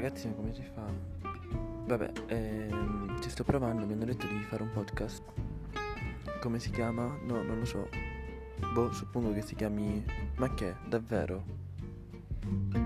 ragazzi, ma come si fa? Vabbè, ci sto provando, mi hanno detto di fare un podcast. Come si chiama? No, non lo so. Boh, suppongo che si chiami... Ma che? Davvero?